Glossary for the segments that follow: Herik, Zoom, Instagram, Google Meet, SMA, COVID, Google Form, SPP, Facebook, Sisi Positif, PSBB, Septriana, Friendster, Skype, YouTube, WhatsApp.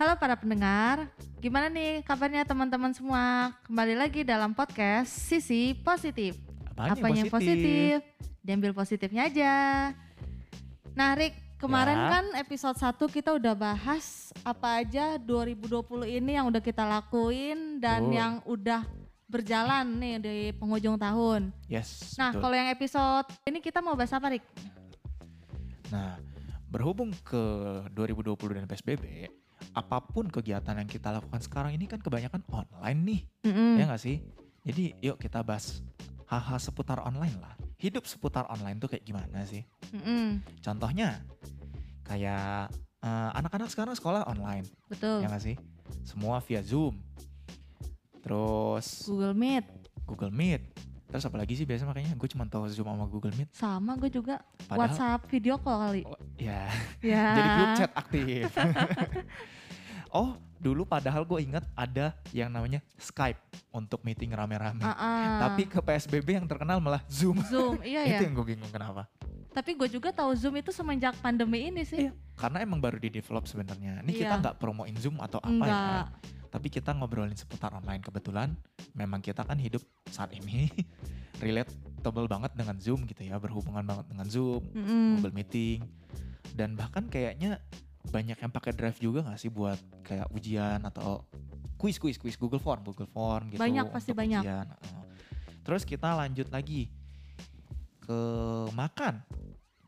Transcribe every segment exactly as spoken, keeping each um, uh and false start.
Halo para pendengar, gimana nih kabarnya teman-teman semua? Kembali lagi dalam podcast Sisi Positif. Apanya, Apanya yang positif? positif? Diambil positifnya aja. Nah Rik, kemarin ya. kan episode satu kita udah bahas apa aja dua ribu dua puluh ini yang udah kita lakuin dan oh. yang udah berjalan nih di penghujung tahun. Yes. Nah, kalau yang episode ini kita mau bahas apa, Rik? Nah, berhubung ke dua ribu dua puluh dan P S B B, apapun kegiatan yang kita lakukan sekarang ini kan kebanyakan online nih. Mm-hmm. Ya nggak sih? Jadi, yuk kita bahas hal-hal seputar online lah. Hidup seputar online tuh kayak gimana sih? Mm-hmm. Contohnya, kayak uh, anak-anak sekarang sekolah online. Betul. Ya nggak sih? Semua via Zoom. Terus Google Meet Google Meet terus apa lagi sih biasanya, makanya gue cuma tahu Zoom sama Google Meet. Sama gue juga. Padahal, WhatsApp video call kali. Oh, ya yeah. Jadi grup chat aktif. Oh dulu padahal gue ingat ada yang namanya Skype untuk meeting rame-rame. uh-uh. Tapi ke P S B B yang terkenal malah Zoom Zoom iya. Itu ya, itu yang gue bingung kenapa. Tapi gue juga tahu Zoom itu semenjak pandemi ini sih. Iya, karena emang baru di develop sebenarnya. Ini iya. kita nggak promoin Zoom atau apa. Enggak. Ya kan? Tapi kita ngobrolin seputar online, kebetulan memang kita kan hidup saat ini relatable banget dengan Zoom gitu ya, berhubungan banget dengan Zoom, mm-hmm. Google Meeting, dan bahkan kayaknya banyak yang pakai Drive juga nggak sih buat kayak ujian atau kuis kuis kuis Google Form Google Form gitu. Banyak pasti banyak. Ujian. Terus kita lanjut lagi ke makan.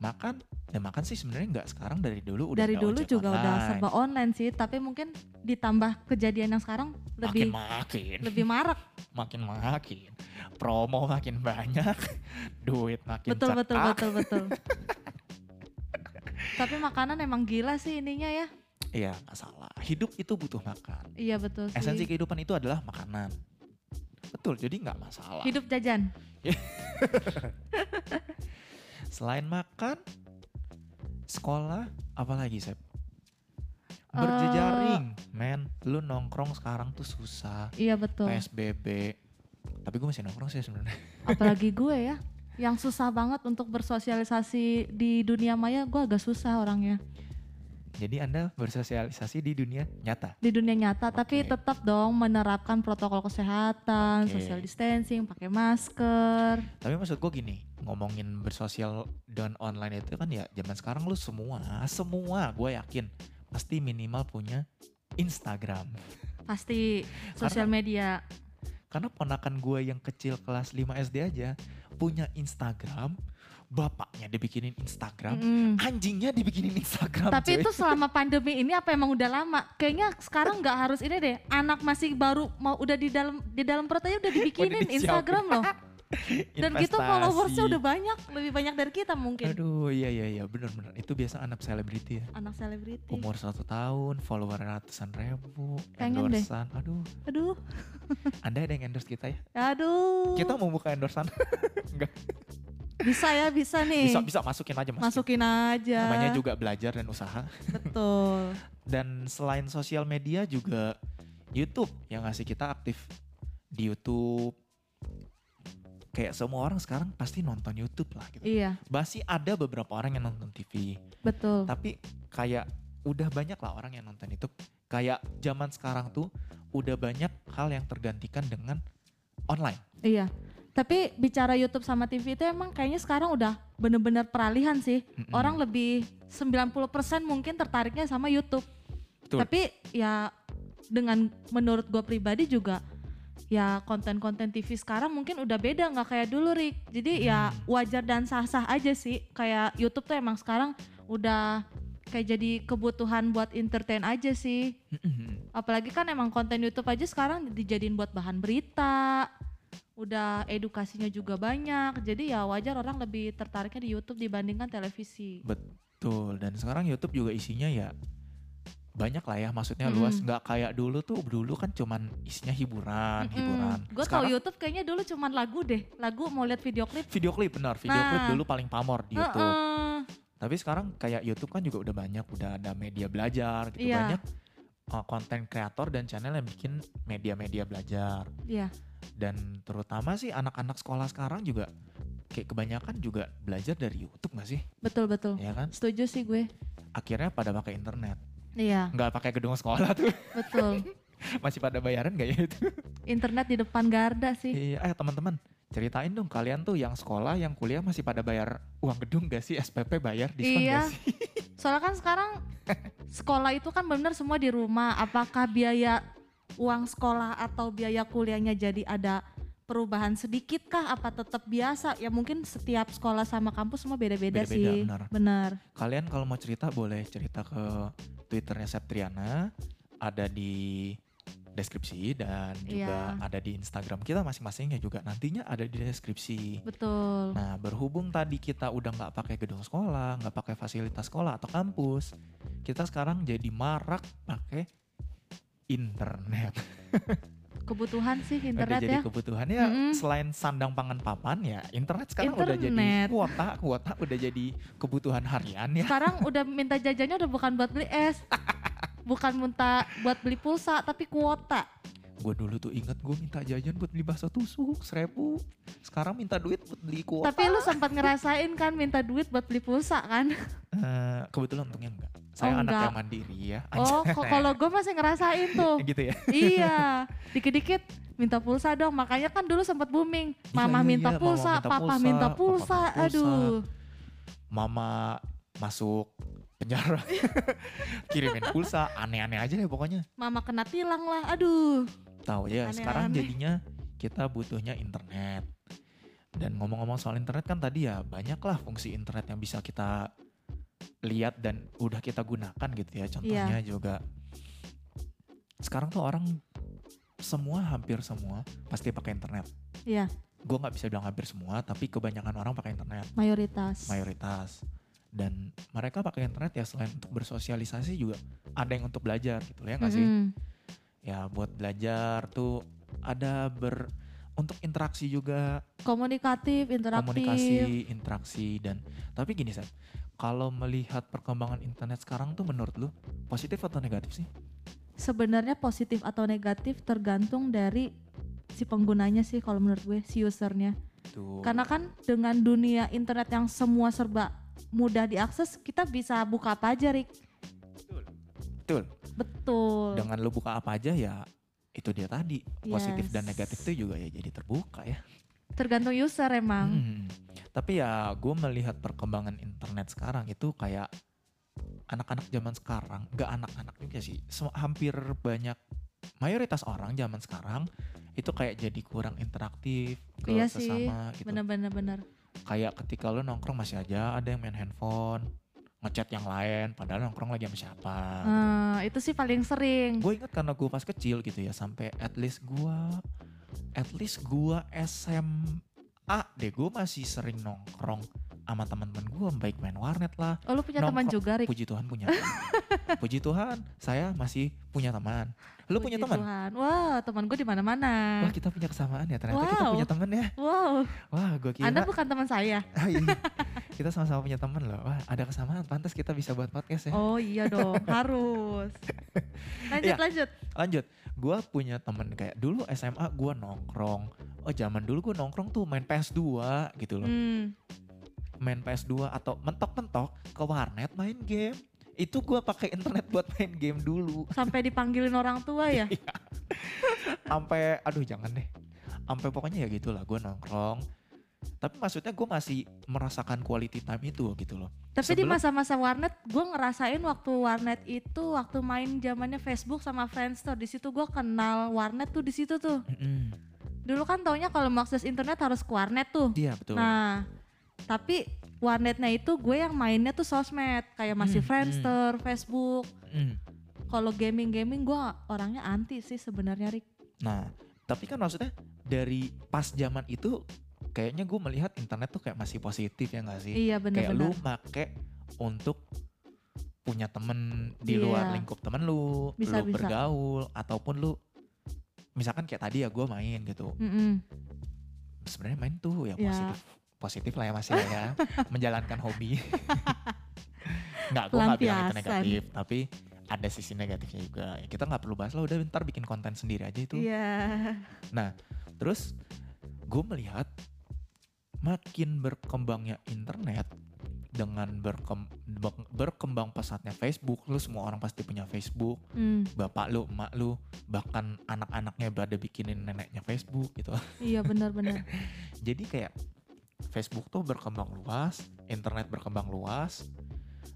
Makan, ya makan sih sebenarnya nggak sekarang, dari dulu udah. Dari dulu juga online. Udah serba online sih, tapi mungkin ditambah kejadian yang sekarang lebih makin, makin. lebih marak, makin makin, promo makin banyak, duit makin betul, cetak. Betul betul betul betul. Tapi makanan emang gila sih ininya ya. Iya nggak salah, hidup itu butuh makan. Iya betul sih. Esensi kehidupan itu adalah makanan. Betul, jadi nggak masalah. Hidup jajan. Selain makan, sekolah, apalagi Sep? Berjejaring, uh, men. Lu nongkrong sekarang tuh susah. Iya betul. P S B B. Tapi gue masih nongkrong sih sebenarnya. Apalagi gue ya, yang susah banget untuk bersosialisasi di dunia maya, gue agak susah orangnya. Jadi Anda bersosialisasi di dunia nyata? Di dunia nyata, okay. Tapi tetap dong menerapkan protokol kesehatan, okay. Social distancing, pakai masker. Tapi maksud gue gini, ngomongin bersosial dan online itu kan ya zaman sekarang lu semua, semua gue yakin pasti minimal punya Instagram. Pasti, sosial media. Karena ponakan gue yang kecil kelas lima S D aja punya Instagram, bapaknya dibikinin Instagram, mm. anjingnya dibikinin Instagram. Tapi cuy. Itu selama pandemi ini apa emang udah lama? Kayaknya sekarang nggak harus ini deh, anak masih baru mau udah di dalam di dalam perut aja udah dibikinin Instagram loh. Dan gitu followersnya udah banyak, lebih banyak dari kita mungkin. Aduh iya iya iya benar-benar itu biasa anak selebriti ya. Anak selebriti. Umur satu tahun, follower ratusan ribu, pengen endorsean. Deh. Aduh. Aduh. Anda ada yang endorse kita ya? Aduh. Kita mau buka endorsean? Enggak. Bisa ya, bisa nih. Bisa, bisa masukin aja mas. Masukin aja. Namanya juga belajar dan usaha. Betul. Dan selain sosial media juga YouTube yang ngasih kita aktif di YouTube. Kayak semua orang sekarang pasti nonton YouTube lah gitu. Iya. Pasti ada beberapa orang yang nonton T V. Betul. Tapi kayak udah banyak lah orang yang nonton YouTube. Kayak zaman sekarang tuh udah banyak hal yang tergantikan dengan online. Iya. Tapi bicara YouTube sama T V itu emang kayaknya sekarang udah bener-bener peralihan sih. Mm-mm. Orang lebih sembilan puluh persen mungkin tertariknya sama YouTube. Betul. Tapi ya dengan menurut gue pribadi juga ya konten-konten T V sekarang mungkin udah beda, gak kayak dulu Rik. Jadi hmm. ya wajar dan sah-sah aja sih. Kayak YouTube tuh emang sekarang udah kayak jadi kebutuhan buat entertain aja sih. Mm-hmm. Apalagi kan emang konten YouTube aja sekarang dijadiin buat bahan berita. Udah edukasinya juga banyak, jadi ya wajar orang lebih tertariknya di YouTube dibandingkan televisi. Betul, dan sekarang YouTube juga isinya ya banyak lah ya, maksudnya mm. luas. Nggak kayak dulu tuh, dulu kan cuman isinya hiburan, mm-mm. hiburan. Gue tau YouTube kayaknya dulu cuman lagu deh, lagu mau lihat video klip. Video klip, benar, video nah. klip dulu paling pamor di YouTube. Uh-uh. Tapi sekarang kayak YouTube kan juga udah banyak, udah ada media belajar gitu, yeah. banyak konten kreator dan channel yang bikin media-media belajar. Iya. Dan terutama sih anak-anak sekolah sekarang juga kayak kebanyakan juga belajar dari YouTube gak sih? Betul betul. Iya kan? Setuju sih gue. Akhirnya pada pakai internet. Iya. Nggak pakai gedung sekolah tuh. Betul. Masih pada bayaran gak ya itu? Internet di depan garda sih. Iya, eh teman-teman ceritain dong kalian tuh yang sekolah, yang kuliah masih pada bayar uang gedung gak sih? S P P bayar diskon iya. Gak sih? Soalnya kan sekarang sekolah itu kan benar semua di rumah. Apakah biaya uang sekolah atau biaya kuliahnya jadi ada perubahan sedikit kah? Apa tetap biasa? Ya mungkin setiap sekolah sama kampus semua beda-beda, beda-beda sih. Benar. Benar. Kalian kalau mau cerita boleh cerita ke Twitternya Septriana. Ada di deskripsi dan juga yeah. ada di Instagram kita masing-masingnya juga nantinya ada di deskripsi. Betul. Nah berhubung tadi kita udah nggak pakai gedung sekolah, nggak pakai fasilitas sekolah atau kampus, kita sekarang jadi marak pakai internet. Kebutuhan sih internet udah jadi ya. Jadi kebutuhan ya mm-hmm. selain sandang pangan papan ya internet sekarang internet. Udah jadi kuota, kuota udah jadi kebutuhan harian ya. Sekarang udah minta jajannya udah bukan buat beli es. Bukan minta buat beli pulsa, tapi kuota. Gue dulu tuh inget gue minta jajan buat beli bakso tusuk, seribu. Sekarang minta duit buat beli kuota. Tapi lu sempat ngerasain kan minta duit buat beli pulsa kan? Uh, kebetulan untungnya enggak. Saya oh, anak enggak. Yang mandiri ya. Oh kalau gue masih ngerasain tuh. Gitu ya? Iya, dikit-dikit minta pulsa dong. Makanya kan dulu sempat booming. Mama iya, iya, minta iya, pulsa, mama minta papa pulsa, minta pulsa, papa minta pulsa. Aduh. Mama masuk penjara, kirimin pulsa, aneh-aneh aja deh pokoknya. Mama kena tilang lah, aduh. Tahu ya, aneh-aneh. Sekarang jadinya kita butuhnya internet. Dan ngomong-ngomong soal internet kan tadi ya banyaklah fungsi internet yang bisa kita lihat dan udah kita gunakan gitu ya. Contohnya yeah. juga sekarang tuh orang semua, hampir semua pasti pakai internet. Iya. Yeah. Gue nggak bisa bilang hampir semua, tapi kebanyakan orang pakai internet. Mayoritas. Mayoritas. Dan mereka pakai internet ya selain untuk bersosialisasi juga ada yang untuk belajar gitu ya nggak sih? Mm-hmm. Ya buat belajar tuh ada ber untuk interaksi juga. Komunikatif, interaktif. Komunikasi, interaksi dan tapi gini Seth, kalau melihat perkembangan internet sekarang tuh menurut lu positif atau negatif sih? Sebenarnya positif atau negatif tergantung dari si penggunanya sih kalau menurut gue, si usernya. Tuh. Karena kan dengan dunia internet yang semua serba mudah diakses, kita bisa buka apa aja, Rik. Betul. Betul. Betul. Dengan lu buka apa aja ya, itu dia tadi. Positif yes. dan negatif itu juga ya jadi terbuka ya. Tergantung user emang. Hmm. Tapi ya gue melihat perkembangan internet sekarang itu kayak anak-anak zaman sekarang, gak anak-anak juga sih, hampir banyak, mayoritas orang zaman sekarang itu kayak jadi kurang interaktif ke iya sesama sih. Gitu. Bener-bener. Kayak ketika lo nongkrong masih aja ada yang main handphone, ngechat yang lain, padahal nongkrong lagi sama siapa. Hmm, gitu. Itu sih paling sering. Gue ingat karena gue pas kecil gitu ya, sampai at least gue, at least gue S M A deh, gue masih sering nongkrong sama teman-teman gue, baik main warnet lah. Oh lo punya teman juga, Rik? Puji Tuhan punya. Puji Tuhan, saya masih punya teman. Lo punya teman? Puji Tuhan, wah teman gue di mana-mana. Wah kita punya kesamaan ya, ternyata wow. kita punya teman ya. Wow. Wah gue kira. Anda bukan teman saya. Oh, iya. Kita sama-sama punya teman loh, wah ada kesamaan, pantas kita bisa buat podcast ya. Oh iya dong, harus. Lanjut, ya, lanjut. Lanjut, gue punya teman kayak dulu S M A gue nongkrong. Oh zaman dulu gue nongkrong tuh main P S two gitu loh. Hmm. Main P S two atau mentok-mentok ke warnet main game. Itu gue pakai internet buat main game dulu. Sampai dipanggilin orang tua ya? Sampai aduh jangan deh. Sampai pokoknya ya gitulah gue nongkrong. Tapi maksudnya gue masih merasakan quality time itu gitu loh. Tapi sebelum, di masa-masa warnet gue ngerasain waktu warnet itu waktu main zamannya Facebook sama Friendster. Di situ gue kenal warnet tuh di situ tuh. Mm-hmm. Dulu kan taunya kalau mau akses internet harus ke warnet tuh. Iya betul. Nah tapi warnetnya itu gue yang mainnya tuh sosmed. Kayak masih mm, Friendster, mm. Facebook. Mm. Kalau gaming-gaming gue orangnya anti sih sebenarnya, Rik. Nah, tapi kan maksudnya dari pas zaman itu kayaknya gue melihat internet tuh kayak masih positif ya gak sih? Iya benar-benar. Kayak lu make untuk punya temen di yeah. luar lingkup temen lu. Bisa, lu bisa. Bergaul ataupun lu misalkan kayak tadi ya gue main gitu. Sebenarnya main tuh ya positif. Yeah. Positif lah ya masih ya, menjalankan hobi. Nggak, gue nggak bilang itu negatif, tapi ada sisi negatifnya juga. Kita nggak perlu bahas lah, udah ntar bikin konten sendiri aja itu. Yeah. Nah, terus gue melihat makin berkembangnya internet, dengan berkemb- berkembang pesatnya Facebook, lu semua orang pasti punya Facebook, mm. bapak lu, emak lu, bahkan anak-anaknya berada bikinin neneknya Facebook gitu. Iya benar-benar. Jadi kayak Facebook tuh berkembang luas, internet berkembang luas,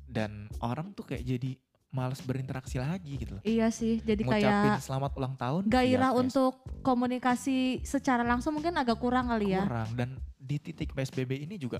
dan orang tuh kayak jadi malas berinteraksi lagi gitu loh. Iya sih, jadi ngucapin kayak selamat ulang tahun. Gairah ya, untuk komunikasi secara langsung mungkin agak kurang kali ya. Kurang, dan di titik P S B B ini juga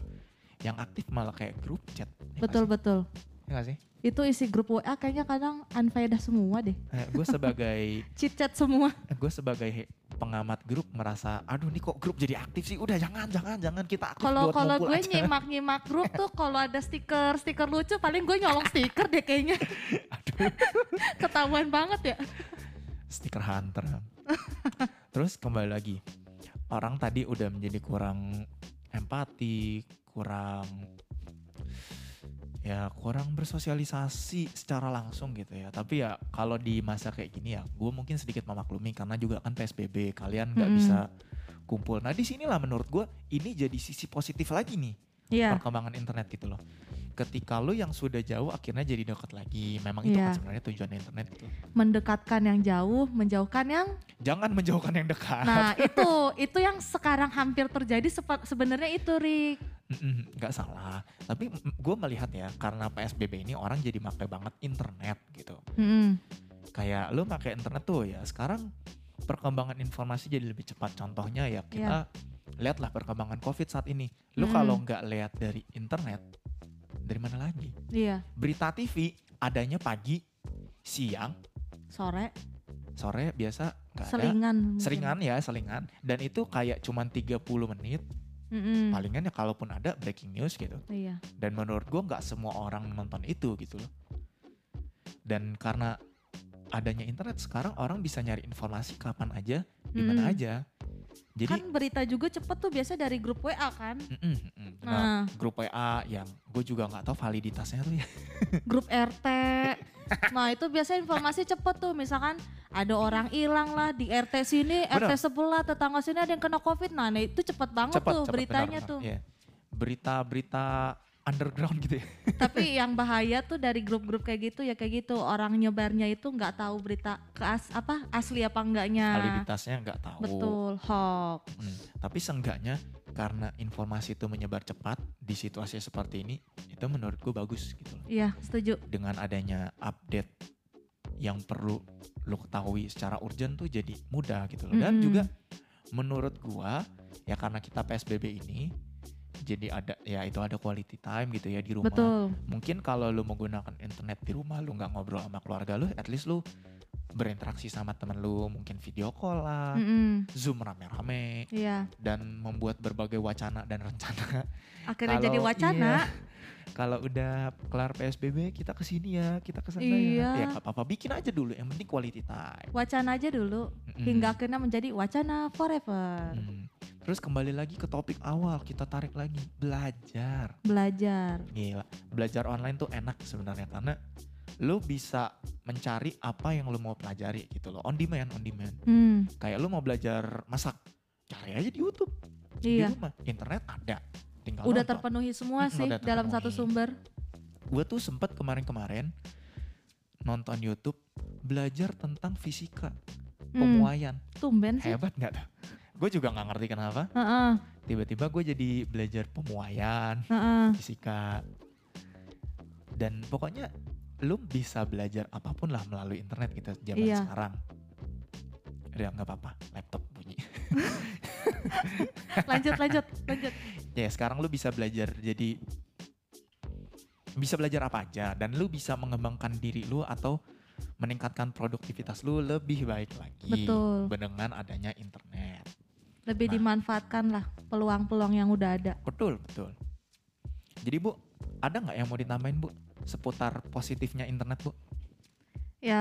yang aktif malah kayak grup chat. Betul, betul. Ya gak sih? Itu isi grup W A kayaknya kadang unfaedah semua deh. Eh, gue sebagai chit-chat semua. Gue sebagai pengamat grup merasa, aduh nih kok grup jadi aktif sih, udah jangan, jangan, jangan kita aktif kalo, buat ngumpul aja. Kalau gue nyimak-nyimak grup tuh kalau ada stiker-stiker lucu paling gue nyolong stiker deh kayaknya. Aduh. Ketahuan banget ya. Stiker hunter. Terus kembali lagi, orang tadi udah menjadi kurang empati, kurang ya kurang bersosialisasi secara langsung gitu ya. Tapi ya kalau di masa kayak gini ya, gue mungkin sedikit memaklumi karena juga kan P S B B, kalian nggak hmm. bisa kumpul. Nah di sinilah menurut gue ini jadi sisi positif lagi nih yeah. perkembangan internet gitu loh. Ketika lo yang sudah jauh akhirnya jadi dekat lagi. Memang yeah. itu kan sebenarnya tujuan internet itu. Mendekatkan yang jauh, menjauhkan yang. Jangan menjauhkan yang dekat. Nah itu itu yang sekarang hampir terjadi sepa- sebenarnya itu Rick. Nggak salah, tapi gue melihat ya karena P S B B ini orang jadi pakai banget internet gitu. Mm. Kayak lu pakai internet tuh ya sekarang perkembangan informasi jadi lebih cepat. Contohnya ya kita yeah. lihatlah perkembangan COVID saat ini. Lu mm. kalau nggak lihat dari internet, dari mana lagi? Iya. Yeah. Berita T V adanya pagi, siang, sore, sore biasa nggak ada. Selingan. Selingan ya selingan. Dan itu kayak cuman tiga puluh menit. Mm-hmm. Palingan ya kalaupun ada breaking news gitu. Iya. Dan menurut gue gak semua orang nonton itu gitu loh. Dan karena adanya internet sekarang orang bisa nyari informasi kapan aja, di mana mm-hmm. aja. Jadi, kan berita juga cepet tuh biasa dari grup W A kan. Mm-hmm. Nah, nah grup W A yang gue juga gak tahu validitasnya tuh ya. Grup R T. Nah itu biasa informasi cepet tuh misalkan ada orang hilang lah di R T sini, bener. R T sebelah, tetangga sini ada yang kena COVID. Nah itu cepet banget cepet, tuh cepet, beritanya benar, tuh. Iya. Berita-berita underground gitu ya. Tapi yang bahaya tuh dari grup-grup kayak gitu ya kayak gitu. Orang nyebarnya itu gak tahu berita keas, apa asli apa enggaknya. Validitasnya gak tahu. Betul, hoax. Hmm, tapi seenggaknya karena informasi itu menyebar cepat di situasi seperti ini, itu menurut gue bagus gitu loh. Iya setuju. Dengan adanya update yang perlu lo ketahui secara urgent tuh jadi mudah gitu loh. Dan mm-hmm. juga menurut gua ya karena kita P S B B ini jadi ada ya itu ada quality time gitu ya di rumah. Betul. Mungkin kalau lo menggunakan internet di rumah lo gak ngobrol sama keluarga lo, at least lo berinteraksi sama temen lo, mungkin video call lah, mm-hmm. Zoom rame-rame yeah. dan membuat berbagai wacana dan rencana. Akhirnya kalo, jadi wacana. Iya, kalau udah kelar P S B B kita kesini ya, kita kesana iya. ya. Ya gak apa-apa, bikin aja dulu, yang penting quality time. Wacana aja dulu, mm-hmm. hingga akhirnya menjadi wacana forever. Mm. Terus kembali lagi ke topik awal, kita tarik lagi, belajar. Belajar. Gila, belajar online tuh enak sebenarnya karena lu bisa mencari apa yang lu mau pelajari gitu loh. On demand, on demand. Mm. Kayak lu mau belajar masak, cari aja di YouTube, iya. di rumah, internet ada. Tinggal udah nonton. Terpenuhi semua hmm, sih dalam terpenuhi. Satu sumber. Gue tuh sempat kemarin-kemarin nonton YouTube belajar tentang fisika hmm, pemuaian. Tumben sih. Hebat nggak tuh? Gue juga nggak ngerti kenapa. Uh-uh. Tiba-tiba gue jadi belajar pemuaian, uh-uh. fisika. Dan pokoknya lu bisa belajar apapun lah melalui internet gitu zaman iya. sekarang. Ya nggak apa-apa, laptop bunyi. lanjut lanjut lanjut ya sekarang lu bisa belajar jadi bisa belajar apa aja dan lu bisa mengembangkan diri lu atau meningkatkan produktivitas lu lebih baik lagi. Betul. Dengan adanya internet lebih nah, dimanfaatkan lah peluang-peluang yang udah ada. Betul betul. Jadi Bu ada nggak yang mau ditambahin Bu seputar positifnya internet Bu? Ya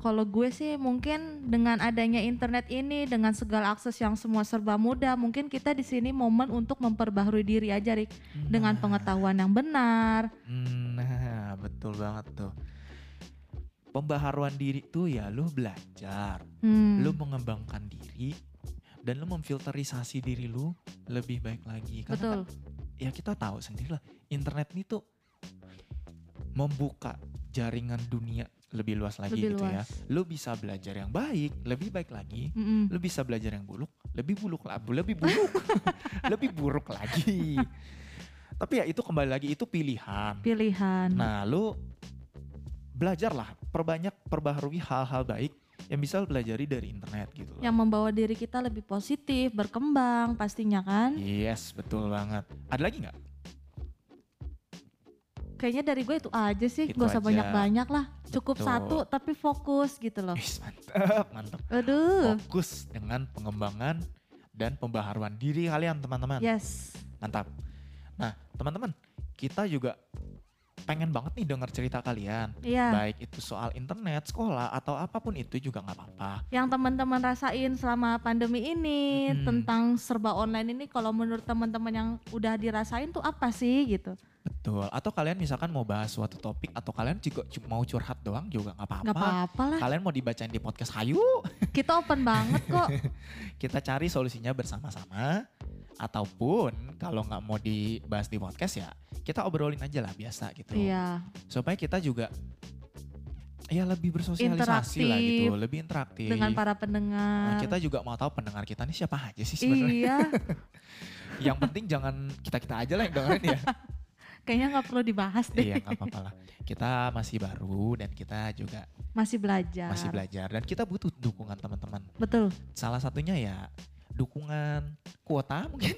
kalau gue sih mungkin dengan adanya internet ini, dengan segala akses yang semua serba mudah, mungkin kita di sini momen untuk memperbaharui diri aja Rik. Nah. Dengan pengetahuan yang benar. Nah betul banget tuh. Pembaharuan diri tuh ya lu belajar, hmm. lu mengembangkan diri, dan lu memfilterisasi diri lu lebih baik lagi. Karena betul. Kan ya kita tahu sendirilah, internet ini tuh membuka jaringan dunia lebih luas lagi lebih gitu luas. Ya. Lu bisa belajar yang baik, lebih baik lagi. Mm-mm. Lu bisa belajar yang buruk, lebih buruk lah, lebih buruk. lebih buruk lagi. Tapi ya itu kembali lagi itu pilihan. Pilihan. Nah, lu belajarlah, perbanyak perbaharui hal-hal baik yang bisa lu pelajari dari internet gitu loh. Yang membawa diri kita lebih positif, berkembang pastinya kan? Yes, betul banget. Ada lagi enggak? Kayaknya dari gue itu aja sih, gitu gak usah aja. banyak-banyak lah. Cukup Betul. satu tapi fokus gitu loh. Is, mantap, mantap. Aduh. Fokus dengan pengembangan dan pembaharuan diri kalian teman-teman. Yes. Mantap. Nah teman-teman, kita juga pengen banget nih dengar cerita kalian. Iya. Baik itu soal internet, sekolah, atau apapun itu juga gak apa-apa. Yang teman-teman rasain selama pandemi ini, hmm. tentang serba online ini, kalau menurut teman-teman yang udah dirasain tuh apa sih gitu. Betul, atau kalian misalkan mau bahas suatu topik atau kalian juga mau curhat doang juga gak apa-apa. Gak apa-apa lah. Kalian mau dibacain di podcast, hayu. Kita open banget kok. Kita cari solusinya bersama-sama. Ataupun kalau gak mau dibahas di podcast ya kita obrolin aja lah biasa gitu. Iya. Supaya kita juga ya lebih bersosialisasi interaktif lah gitu, lebih interaktif dengan para pendengar. Nah, kita juga mau tahu pendengar kita ini siapa aja sih sebenarnya. Iya. Yang penting jangan kita-kita aja lah yang dengerin ya. Kayaknya gak perlu dibahas deh. Iya gak apa-apa lah. Kita masih baru dan kita juga masih belajar. Masih belajar dan kita butuh dukungan teman-teman. Betul. Salah satunya ya dukungan kuota mungkin.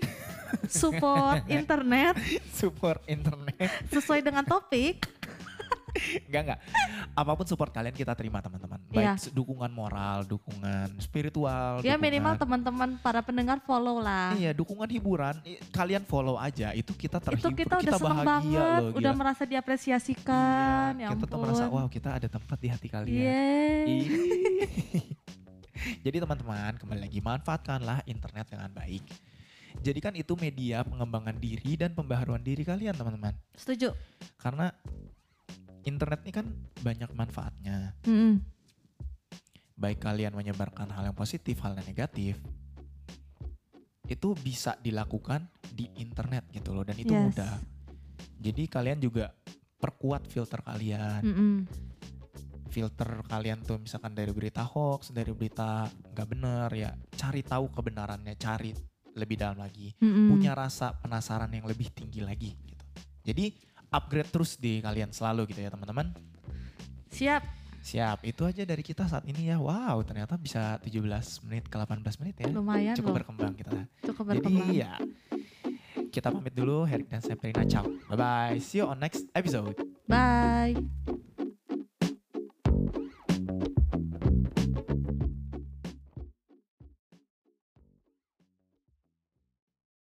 Support internet. Support internet. Sesuai dengan topik. Enggak, enggak. Apapun support kalian kita terima teman-teman. Baik ya. Dukungan moral, dukungan spiritual. Ya dukungan, minimal teman-teman para pendengar follow lah. Iya dukungan hiburan, kalian follow aja. Itu kita terhibur, itu kita, kita udah bahagia banget, loh. Gila. Udah merasa diapresiasikan. Iya, ya kita tuh merasa wow kita ada tempat di hati kalian. Yeay. Jadi teman-teman kembali lagi manfaatkanlah internet dengan baik. Jadikan itu media pengembangan diri dan pembaharuan diri kalian teman-teman. Setuju. Karena internet ini kan banyak manfaatnya. Mm-hmm. Baik kalian menyebarkan hal yang positif, hal yang negatif. Itu bisa dilakukan di internet gitu loh dan itu yes. mudah. Jadi kalian juga perkuat filter kalian. Mm-hmm. Filter kalian tuh misalkan dari berita hoax, dari berita gak benar ya cari tahu kebenarannya, cari lebih dalam lagi, mm-hmm. punya rasa penasaran yang lebih tinggi lagi gitu. Jadi upgrade terus di kalian selalu gitu ya teman-teman. Siap. Siap, itu aja dari kita saat ini ya. Wow ternyata bisa tujuh belas menit ke delapan belas menit ya. Lumayan Cukup loh. berkembang kita. Cukup berkembang. Jadi ya kita pamit dulu, Herik dan Septriana, ciao. Bye-bye, see you on next episode. Bye.